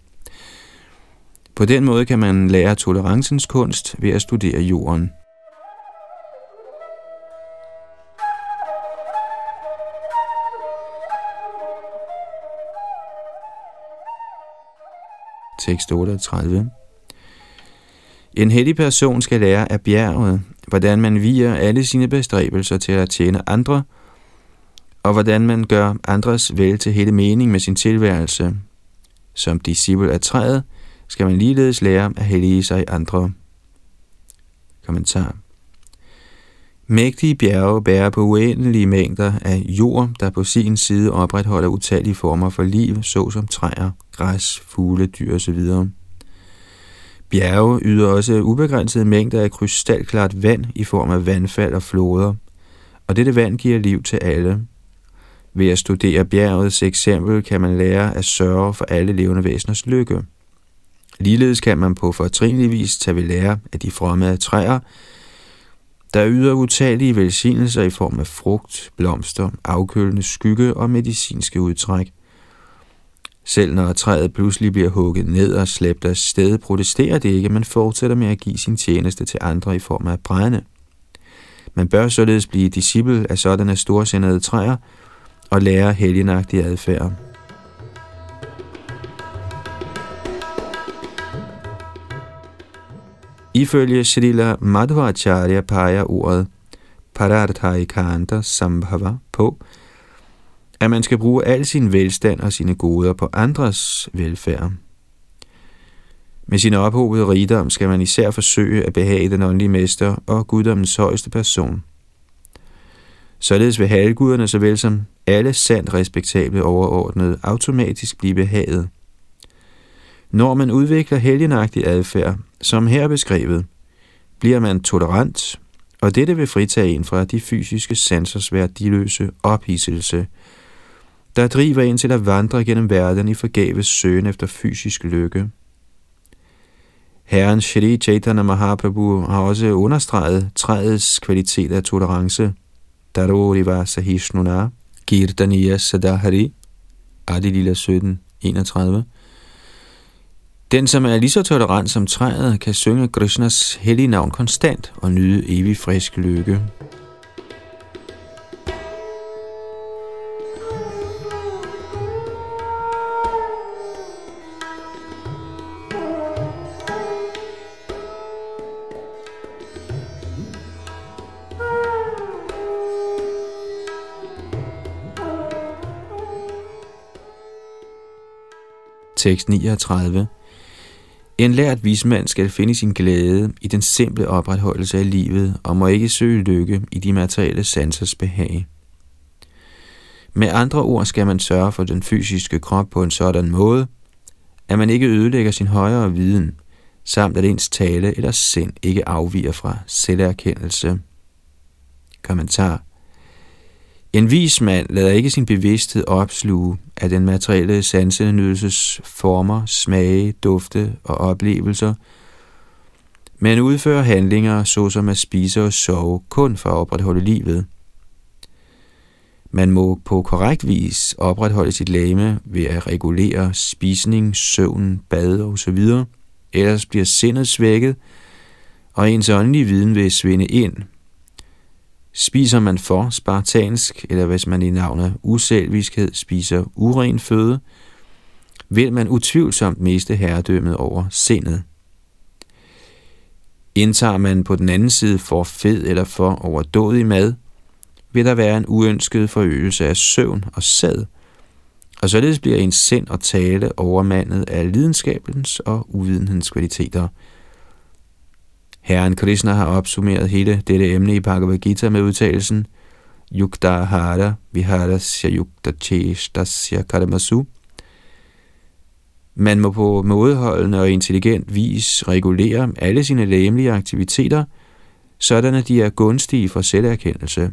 På den måde kan man lære tolerancens kunst ved at studere jorden. Tekst otteogtredive. En hellig person skal lære af bjerget, hvordan man viger alle sine bestræbelser til at tjene andre, og hvordan man gør andres vel til hele mening med sin tilværelse. Som disciple af træet skal man ligeledes lære at hellige sig i andre. Kommentar. Mægtige bjerge bærer på uendelige mængder af jord, der på sin side opretholder utallige former for liv, såsom træer, græs, fugle, dyr osv. Bjerge yder også ubegrænsede mængder af krystalklart vand i form af vandfald og floder, og dette vand giver liv til alle. Ved at studere bjergets eksempel kan man lære at sørge for alle levende væseners lykke. Ligeledes kan man på fortrinlig vis tage ved lære af de fromme træer, der yder utallige velsignelser i form af frugt, blomster, afkølende skygge og medicinske udtræk. Selv når træet pludselig bliver hugget ned og slæbt af sted, protesterer det ikke, men fortsætter med at give sin tjeneste til andre i form af brænde. Man bør således blive disciple af sådanne storsindede træer og lære helgenagtig adfærd. Ifølge Shrila Madhvacharya peger ordet pararthaikanta sambhava på, at man skal bruge al sin velstand og sine goder på andres velfærd. Med sin ophobede rigdom skal man især forsøge at behage den åndelige mester og guddommens højeste person. Således vil halvguderne såvel som alle sandt respektable overordnede automatisk blive behaget. Når man udvikler helgenagtig adfærd, som her beskrevet, bliver man tolerant, og dette vil fritage en fra de fysiske sansers værdiløse ophidselse, der driver en til at vandre gennem verden i forgæves søgen efter fysisk lykke. Herren Shri Chaitanya Mahaprabhu har også understreget træets kvalitet af tolerance. Daruriva Sahishnuna, Kirtaniya Sadahari, Adilila sytten enogtredive. Den, som er lige så tolerant som træet, kan synge Krishnas hellige navn konstant og nyde evig frisk lykke. Tekst niogtredive. En lært vismand skal finde sin glæde i den simple opretholdelse af livet, og må ikke søge lykke i de materielle sansers behag. Med andre ord skal man sørge for den fysiske krop på en sådan måde, at man ikke ødelægger sin højere viden, samt at ens tale eller sind ikke afviger fra selverkendelse. Kommentar. En vis mand lader ikke sin bevidsthed opsluge af den materielle sansenydelses former, smage, dufte og oplevelser, men udfører handlinger såsom at spise og sove kun for at opretholde livet. Man må på korrekt vis opretholde sit legeme ved at regulere spisning, søvn, bad osv., ellers bliver sindet svækket, og ens åndelige viden vil svinde ind. Spiser man for spartansk, eller hvis man i navnet uselviskhed spiser uren føde, vil man utvivlsomt miste herredømmet over sindet. Indtager man på den anden side for fed eller for overdådig mad, vil der være en uønsket forøgelse af søvn og sæd, og således bliver ens sind og tale overmandet af lidenskabens og uvidenhedens kvaliteter. Herren Krishna har opsummeret hele dette emne i Bhagavad Gita med udtalelsen Yukta Hara Viharasya Yukta Cheshtasya Karmasu. Man må på mådeholdende og intelligent vis regulere alle sine legemlige aktiviteter, sådan at de er gunstige for selverkendelse.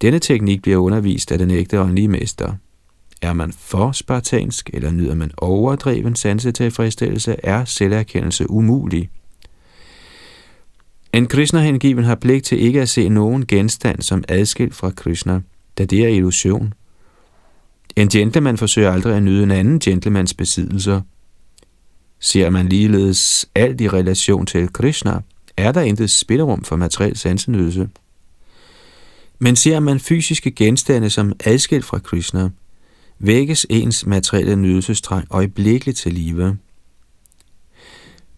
Denne teknik bliver undervist af den ægte åndelige mester. Er man for spartansk, eller nyder man overdreven sansetilfredsstillelse, er selverkendelse umulig. En Krishna-hengiven har pligt til ikke at se nogen genstand som adskilt fra Krishna, da det er illusion. En gentleman forsøger aldrig at nyde en anden gentlemans besiddelser. Ser man ligeledes alt i relation til Krishna, er der intet spillerum for materiel sansenydelse. Men ser man fysiske genstande som adskilt fra Krishna, vækkes ens materielle nydelsestrang øjeblikkeligt til live.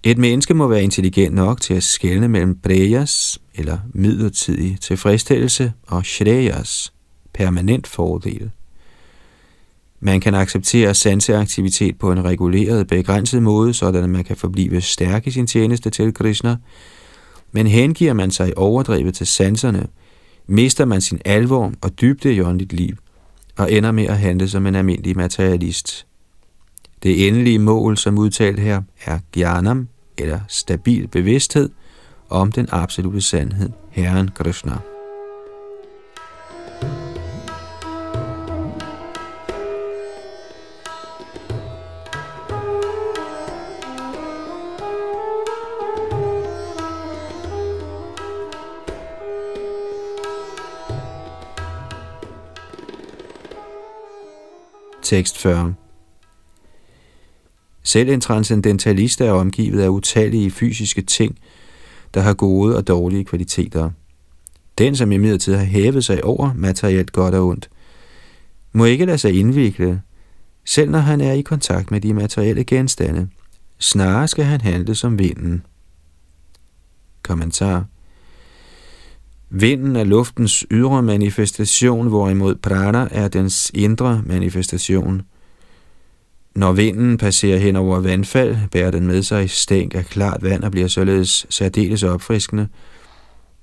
Et menneske må være intelligent nok til at skelne mellem preyas, eller midlertidig tilfredsstillelse, og shreyas, permanent fordel. Man kan acceptere sanseaktivitet på en reguleret, begrænset måde, sådan at man kan forblive stærk i sin tjeneste til Krishna, men hengiver man sig i overdrevet til sanserne, mister man sin alvor og dybde i åndeligt liv, og ender med at handle som en almindelig materialist. Det endelige mål, som udtalt her, er jnanam, eller stabil bevidsthed, om den absolute sandhed, Herren Krishna. Tekst fyrre. Selv en transcendentalist er omgivet af utallige fysiske ting, der har gode og dårlige kvaliteter. Den, som imidlertid har hævet sig over materielt godt og ondt, må ikke lade sig indvikle, selv når han er i kontakt med de materielle genstande. Snarere skal han handle som vinden. Kommentar. Vinden er luftens ydre manifestation, hvorimod prana er dens indre manifestation. Når vinden passerer hen over vandfald, bærer den med sig stænk af klart vand og bliver således særdeles opfriskende.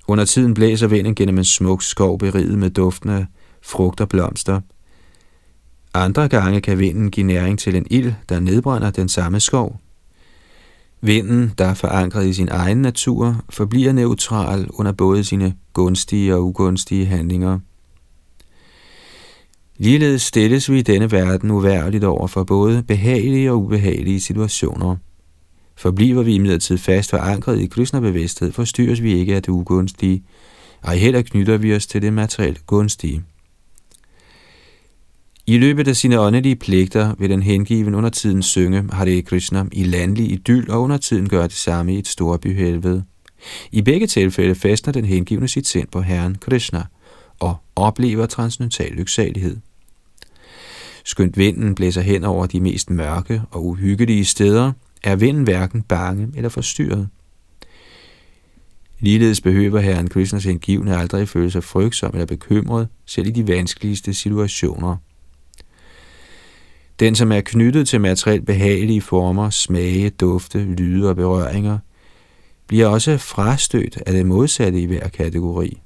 Under tiden blæser vinden gennem en smuk skov beriget med duften af frugt og blomster. Andre gange kan vinden give næring til en ild, der nedbrænder den samme skov. Vinden, der er forankret i sin egen natur, forbliver neutral under både sine gunstige og ugunstige handlinger. Ligeledes stilles vi i denne verden uværligt over for både behagelige og ubehagelige situationer. Forbliver vi imidlertid fast forankret i Krishna-bevidsthed, forstyrres vi ikke af det ugunstige, og heller knytter vi os til det materielt gunstige. I løbet af sine åndelige pligter vil den hengiven under tiden synge Hare Krishna i landlig idyl, og under tiden gør det samme i et storbyhelvede. I begge tilfælde fæstner den hengivne sit sind på Herren Krishna og oplever transcendental lyksalighed. Skønt vinden blæser hen over de mest mørke og uhyggelige steder, er vinden hverken bange eller forstyrret. Ligeledes behøver Herren Krishnas hengivne aldrig føle sig frygtsom eller bekymret, selv i de vanskeligste situationer. Den, som er knyttet til materielt behagelige former, smage, dufte, lyde og berøringer, bliver også frastødt af det modsatte i hver kategori.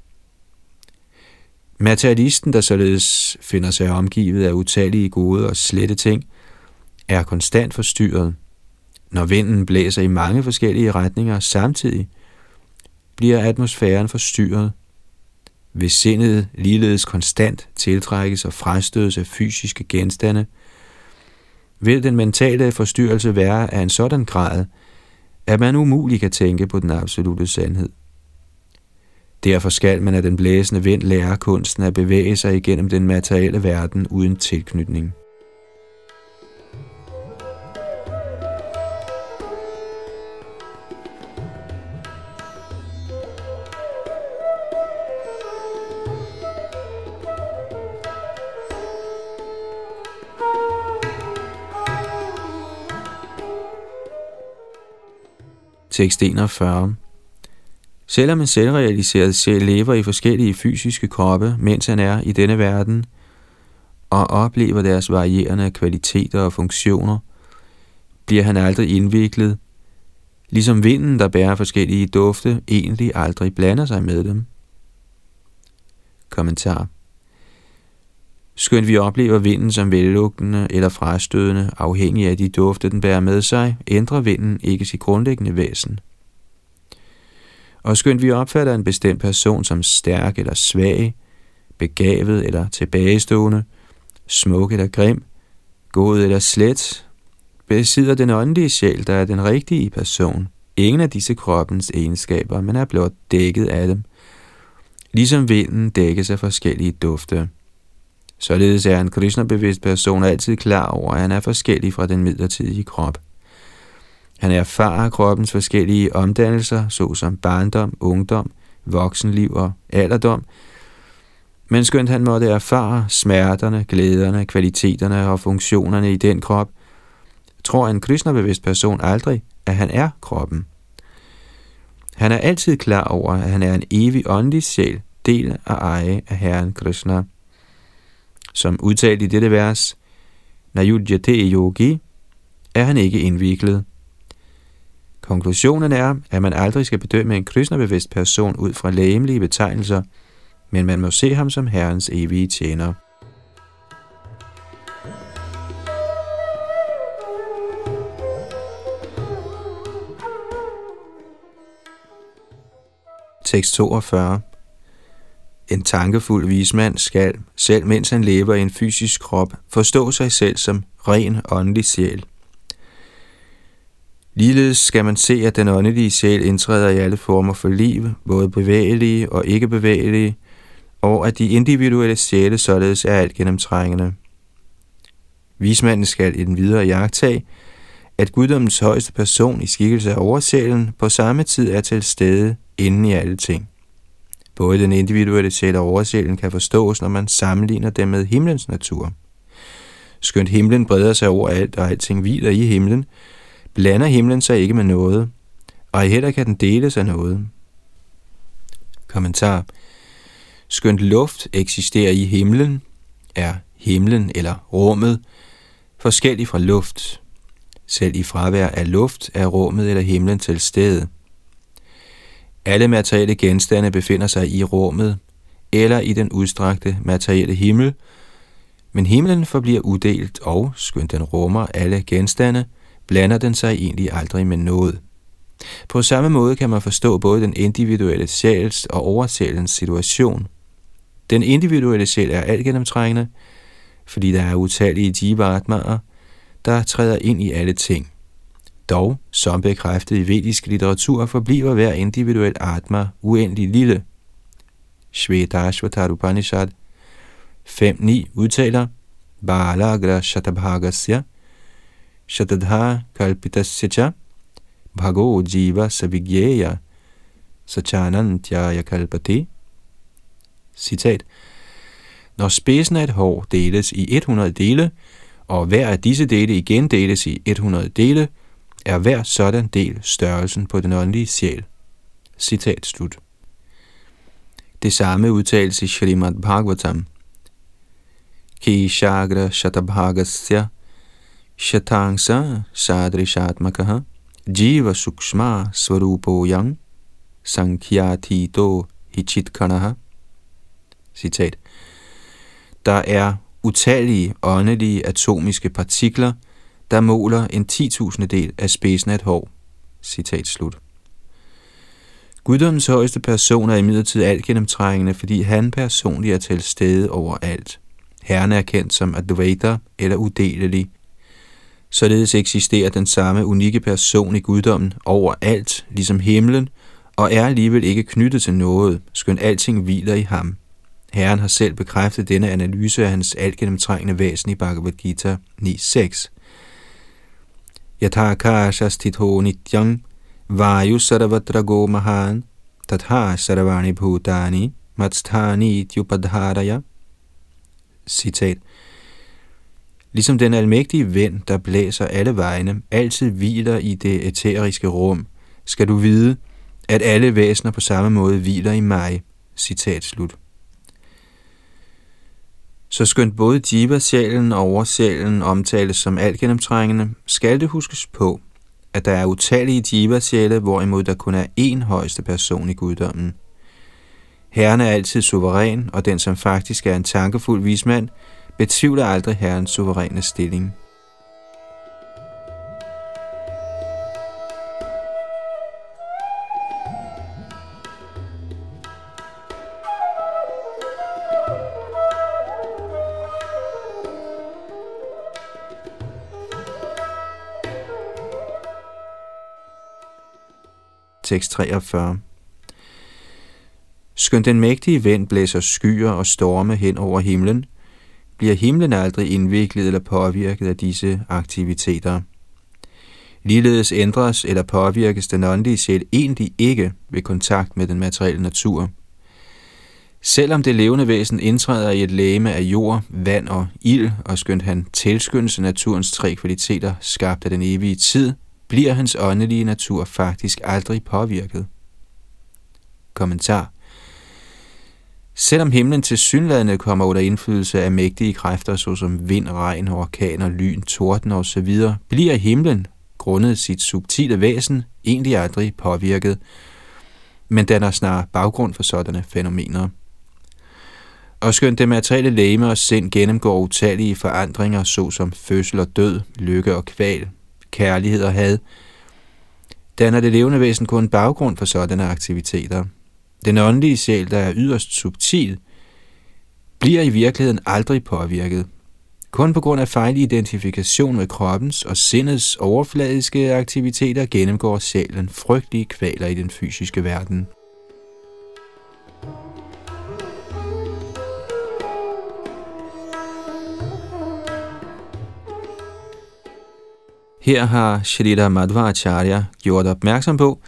Materialisten, der således finder sig omgivet af utallige gode og slette ting, er konstant forstyrret. Når vinden blæser i mange forskellige retninger samtidig, bliver atmosfæren forstyrret. Hvis sindet ligeledes konstant tiltrækkes og frastødes af fysiske genstande, vil den mentale forstyrrelse være af en sådan grad, at man umuligt kan tænke på den absolute sandhed. Derfor skal man af den blæsende vind lære kunsten at bevæge sig igennem den materielle verden uden tilknytning. Tekst enogfyrre. Selvom en selvrealiseret sjæl lever i forskellige fysiske kroppe, mens han er i denne verden, og oplever deres varierende kvaliteter og funktioner, bliver han aldrig indviklet, ligesom vinden, der bærer forskellige dufte, egentlig aldrig blander sig med dem. Kommentar. Skønt vi oplever vinden som vellugtende eller frastødende, afhængig af de dufte, den bærer med sig, ændrer vinden ikke sit grundlæggende væsen. Og skønt vi opfatter en bestemt person som stærk eller svag, begavet eller tilbagestående, smuk eller grim, god eller slet, besidder den åndelige sjæl, der er den rigtige person, ingen af disse kroppens egenskaber, men er blot dækket af dem, ligesom vinden dækkes af forskellige dufte. Således er en Krishna-bevidst person altid klar over, at han er forskellig fra den midlertidige krop. Han erfarer kroppens forskellige omdannelser, såsom barndom, ungdom, voksenliv og alderdom, men skønt han måtte erfare smerterne, glæderne, kvaliteterne og funktionerne i den krop, tror en Krishna-bevidst person aldrig, at han er kroppen. Han er altid klar over, at han er en evig åndelig sjæl, del og eje af Herren Krishna. Som udtalt i dette vers, Nayujyate yogi, er han ikke indviklet. Konklusionen er, at man aldrig skal bedømme en Krishna-bevidst person ud fra legemlige betegnelser, men man må se ham som Herrens evige tjener. Tekst toogfyrre. En tankefuld vismand skal, selv mens han lever i en fysisk krop, forstå sig selv som ren åndelig sjæl. Ligeledes skal man se, at den åndelige sjæl indtræder i alle former for liv, både bevægelige og ikke bevægelige, og at de individuelle sjæle således er alt gennemtrængende. Vismanden skal i den videre iagttage, at guddommens højeste person i skikkelse af oversjælen på samme tid er til stede inden i alle ting. Både den individuelle sjæl og oversjælen kan forstås, når man sammenligner dem med himlens natur. Skønt himlen breder sig over alt, og alting hviler i himlen, blander himlen sig ikke med noget, og heller kan den dele sig noget. Kommentar. Skønt luft eksisterer i himlen, er himlen eller rummet forskellig fra luft. Selv i fravær af luft er rummet eller himlen til stede. Alle materielle genstande befinder sig i rummet eller i den udstrakte materielle himmel, men himlen forbliver udelt, og skønt den rummer alle genstande, blander den sig egentlig aldrig med noget. På samme måde kan man forstå både den individuelle sjæls og oversjælens situation. Den individuelle sjæl er altgennemtrængende, fordi der er utallige jiva-atmaer, der træder ind i alle ting. Dog, som bekræftet i vedisk litteratur, forbliver hver individuel atma uendelig lille. Shvedashvatad Upanishad fem ni udtaler Balagra shatabhagasya Shatadha kalpitasya bhago jiva savigyeya sachanantyaya kalpati. Citat. Når spidsen af et hår deles i hundrede dele, og hver af disse dele igen deles i hundrede dele, er hver sådan del størrelsen på den åndelige sjæl. Citat slut. Det samme udtales i Srimad Bhagavatam. Kishagra shatabhagasya Shatangsa sadrishatmakaha jiva sukshma svarupo yang sankhyatito hichitkanaha. Citat. Der er utallige åndelige atomiske partikler, der måler en titusindedel af spidsen af et hår. Citat slut. Guddommens højeste person er imidlertid alt gennemtrængende, fordi han personligt er til stede overalt. Herren er kendt som Advaita eller udelelig. Således eksisterer den samme unikke person i guddommen overalt, ligesom himlen, og er alligevel ikke knyttet til noget, skønt alting hviler i ham. Herren har selv bekræftet denne analyse af hans altgennemtrængende væsen i Bhagavad Gita ni seks. Yatha kasha sthito nityam vayu saravatrago mahan tatha saravani bhutani matsthani ityupadharaya. Citat. Ligesom den almægtige vind, der blæser alle vegne, altid hviler i det æteriske rum, skal du vide, at alle væsener på samme måde hviler i mig. Citat slut. Så skønt både jiva-sjælen og oversjælen omtales som altgennemtrængende, skal det huskes på, at der er utallige jiva-sjæle, hvorimod der kun er én højeste person i guddommen. Herren er altid suveræn, og den som faktisk er en tankefuld vismand, betvivler aldrig Herrens suveræne stilling. Tekst treogfyrre. Skønt den mægtige vind blæser skyer og storme hen over himlen, bliver himlen aldrig indviklet eller påvirket af disse aktiviteter. Ligeledes ændres eller påvirkes den åndelige sjæl egentlig ikke ved kontakt med den materielle natur. Selvom det levende væsen indtræder i et legeme af jord, vand og ild, og skønt han tilskyndes naturens tre kvaliteter skabt af den evige tid, bliver hans åndelige natur faktisk aldrig påvirket. Kommentar. Selvom himlen tilsyneladende kommer under indflydelse af mægtige kræfter, såsom vind, regn, orkaner, lyn, torden osv., bliver himlen, grundet sit subtile væsen, egentlig aldrig påvirket, men danner snarere baggrund for sådanne fænomener. Og skønt det materielle legeme og sind gennemgår utallige forandringer, såsom fødsel og død, lykke og kval, kærlighed og had, danner det levende væsen kun baggrund for sådanne aktiviteter. Den åndelige sjæl, der er yderst subtil, bliver i virkeligheden aldrig påvirket. Kun på grund af fejlig identifikation med kroppens og sindets overfladiske aktiviteter gennemgår sjælen frygtelige kvaler i den fysiske verden. Her har Shrila Madhvacharya gjort opmærksom på,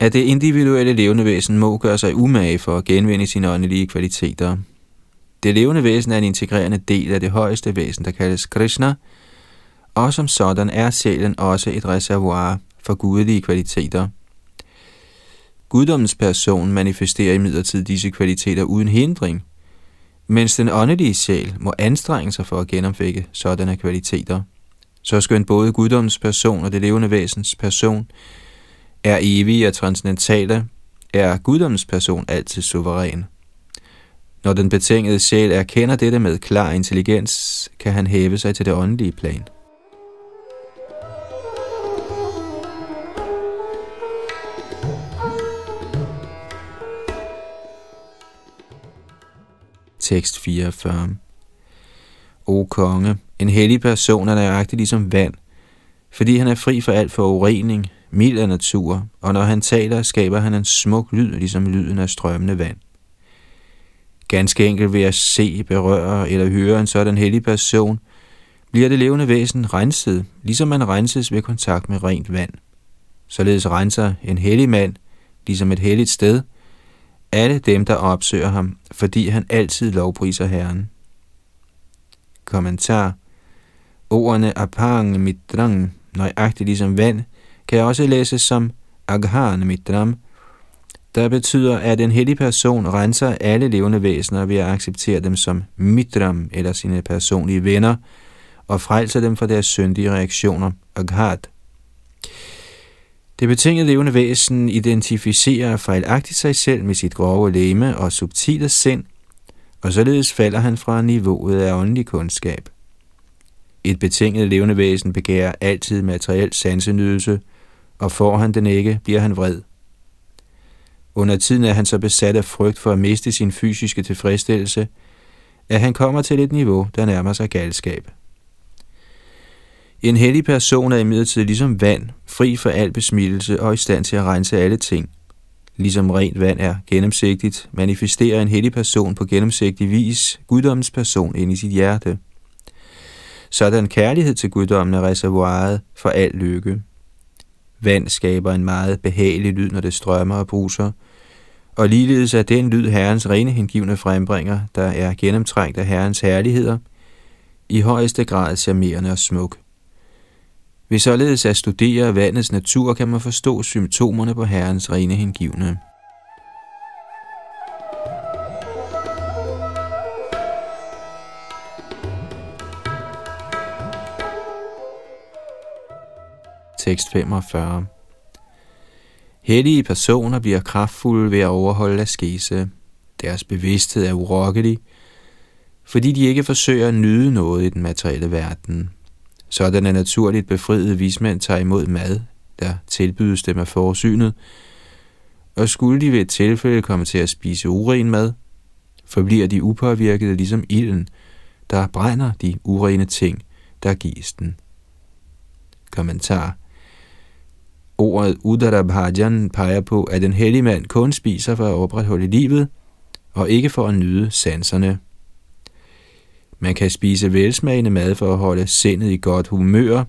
at det individuelle levende væsen må gøre sig umage for at genvinde sine åndelige kvaliteter. Det levende væsen er en integrerende del af det højeste væsen, der kaldes Krishna, og som sådan er sjælen også et reservoir for gudelige kvaliteter. Guddommens person manifesterer imidlertid disse kvaliteter uden hindring, mens den åndelige sjæl må anstrenge sig for at genopvække sådanne kvaliteter. Så skønt både guddommens person og det levende væsens person er evige og transcendentale, er guddommens person altid suveræn. Når den betingede sjæl erkender dette med klar intelligens, kan han hæve sig til det åndelige plan. Tekst fireogfyrre. O konge, en hellig person er nøjagtig ligesom vand, fordi han er fri for al forurening, mild af natur, og når han taler, skaber han en smuk lyd, ligesom lyden af strømmende vand. Ganske enkelt ved at se, berøre eller høre en sådan hellig person, bliver det levende væsen renset, ligesom man renses ved kontakt med rent vand. Således renser en hellig mand, ligesom et helligt sted, alle dem, der opsøger ham, fordi han altid lovpriser Herren. Kommentar. Ordene apang mitrang, nøjagtigt ligesom vand, kan også læses som aghan mitram, der betyder, at en hellig person renser alle levende væsener ved at acceptere dem som mitram eller sine personlige venner og frelser dem fra deres syndige reaktioner, aghat. Det betingede levende væsen identificerer fejlagtigt sig selv med sit grove legeme og subtile sind, og således falder han fra niveauet af åndelig kundskab. Et betinget levende væsen begærer altid materiel sansenydelse, og får han den ikke, bliver han vred. Under tiden er han så besat af frygt for at miste sin fysiske tilfredsstillelse, at han kommer til et niveau, der nærmer sig galskab. En hellig person er imidlertid ligesom vand, fri for al besmittelse og i stand til at rense alle ting. Ligesom rent vand er gennemsigtigt, manifesterer en hellig person på gennemsigtig vis guddommens person ind i sit hjerte. Sådan kærlighed til guddommen er reservoiret for al lykke. Vand skaber en meget behagelig lyd, når det strømmer og bruser, og ligeledes er den lyd, Herrens rene hengivne frembringer, der er gennemtrængt af Herrens herligheder, i højeste grad charmerende og smuk. Ved således at studere vandets natur, kan man forstå symptomerne på Herrens rene hengivne. Tekst femogfyrre. Hellige personer bliver kraftfulde ved at overholde askese. Deres bevidsthed er urokkelig, fordi de ikke forsøger at nyde noget i den materielle verden. Sådan er naturligt befriede vismænd tager imod mad, der tilbydes dem af forsynet, og skulle de ved et tilfælde komme til at spise uren mad, forbliver de upåvirkede ligesom ilden, der brænder de urene ting, der gives den. Kommentar. Ordet Uddharabhajan peger på, at en hellig mand kun spiser for at opretholde livet, og ikke for at nyde sanserne. Man kan spise velsmagende mad for at holde sindet i godt humør.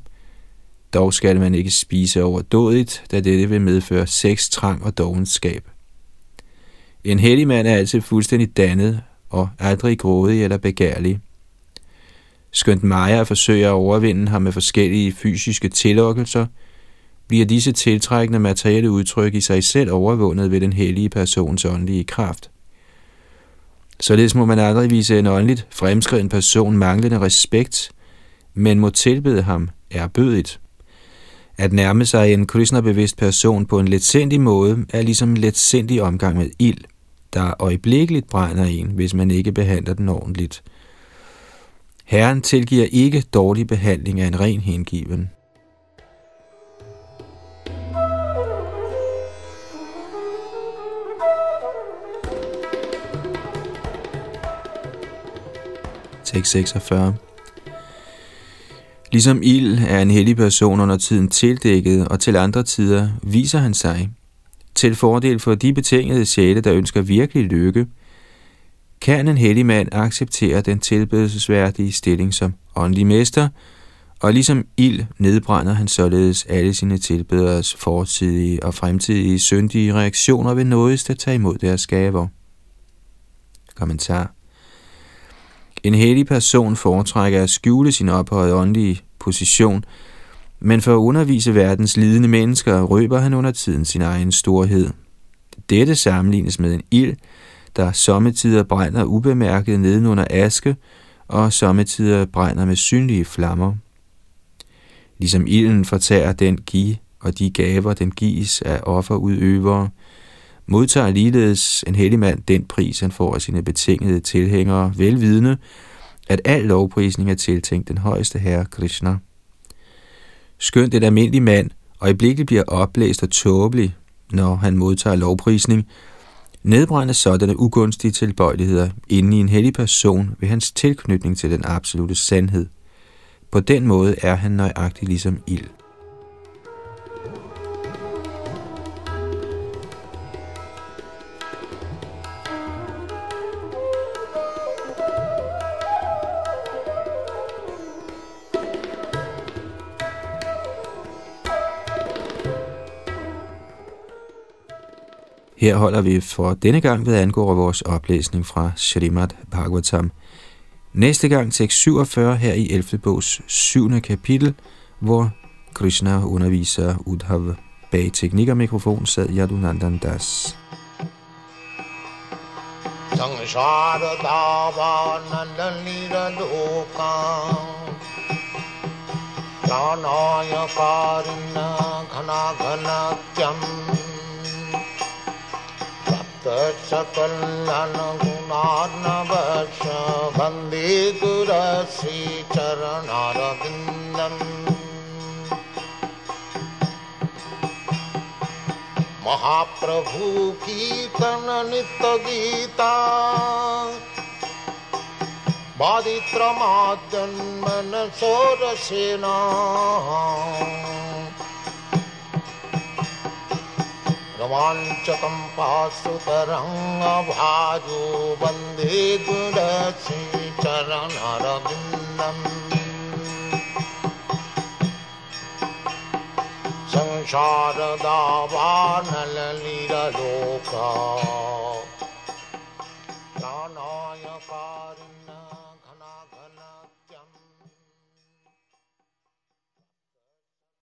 Dog skal man ikke spise overdådigt, da dette vil medføre sex, trang og dovenskab. En hellig mand er altid fuldstændig dannet og aldrig grådig eller begærlig. Skønt Maja forsøger at overvinde ham med forskellige fysiske tillokkelser, bliver disse tiltrækkende materielle udtryk i sig selv overvundet ved den hellige persons åndelige kraft. Således må man aldrig vise en åndeligt fremskreden person manglende respekt, men må tilbede ham ærbødigt. At nærme sig en Krishna-bevidst person på en letsindig måde er ligesom en letsindig omgang med ild, der øjeblikkeligt brænder en, hvis man ikke behandler den ordentligt. Herren tilgiver ikke dårlig behandling af en ren hengiven. Tekst seksogfyrre. Ligesom ild er en hellig person under tiden tildækket, og til andre tider viser han sig. Til fordel for de betingede sjæle, der ønsker virkelig lykke, kan en hellig mand acceptere den tilbedelsesværdige stilling som åndelig mester, og ligesom ild nedbrænder han således alle sine tilbederes fortidige og fremtidige syndige reaktioner ved nådigst at tage imod deres gaver. Kommentar. En hellig person foretrækker at skjule sin ophøjede åndelige position, men for at undervise verdens lidende mennesker røber han under tiden sin egen storhed. Dette sammenlignes med en ild, der sommetider brænder ubemærket nedenunder aske, og sommetider brænder med synlige flammer. Ligesom ilden fortærer den give, og de gaver den gives af offerudøvere, modtager ligeledes en hellig mand den pris, han får af sine betingede tilhængere, velvidende, at al lovprisning er tiltænkt den højeste herre Krishna. Skønt et almindelig mand øjeblikkeligt bliver opblæst og tåbelig, når han modtager lovprisning, nedbrændes sådanne ugunstige tilbøjeligheder inden i en hellig person ved hans tilknytning til den absolute sandhed. På den måde er han nøjagtig ligesom ild. Her holder vi for denne gang ved at angå vores oplæsning fra Srimad Bhagavatam. Næste gang tekst syvogfyrre her i ellevte bogs syvende kapitel, hvor Krishna underviser Uddhava. Bag teknik og mikrofon sad Yadunandan Das. सकलगुणार्णवश वंदे गुरुश्रीचरणारविन्दम् महाप्रभु कीर्तन नित्य गीता बादित्रमाद्यन्मन सोरसेना वाञ्चकम्पासुतरङ्गभाजो वन्दे गुणश्रीचरणारविन्दम् संसारदावानलनिरलोका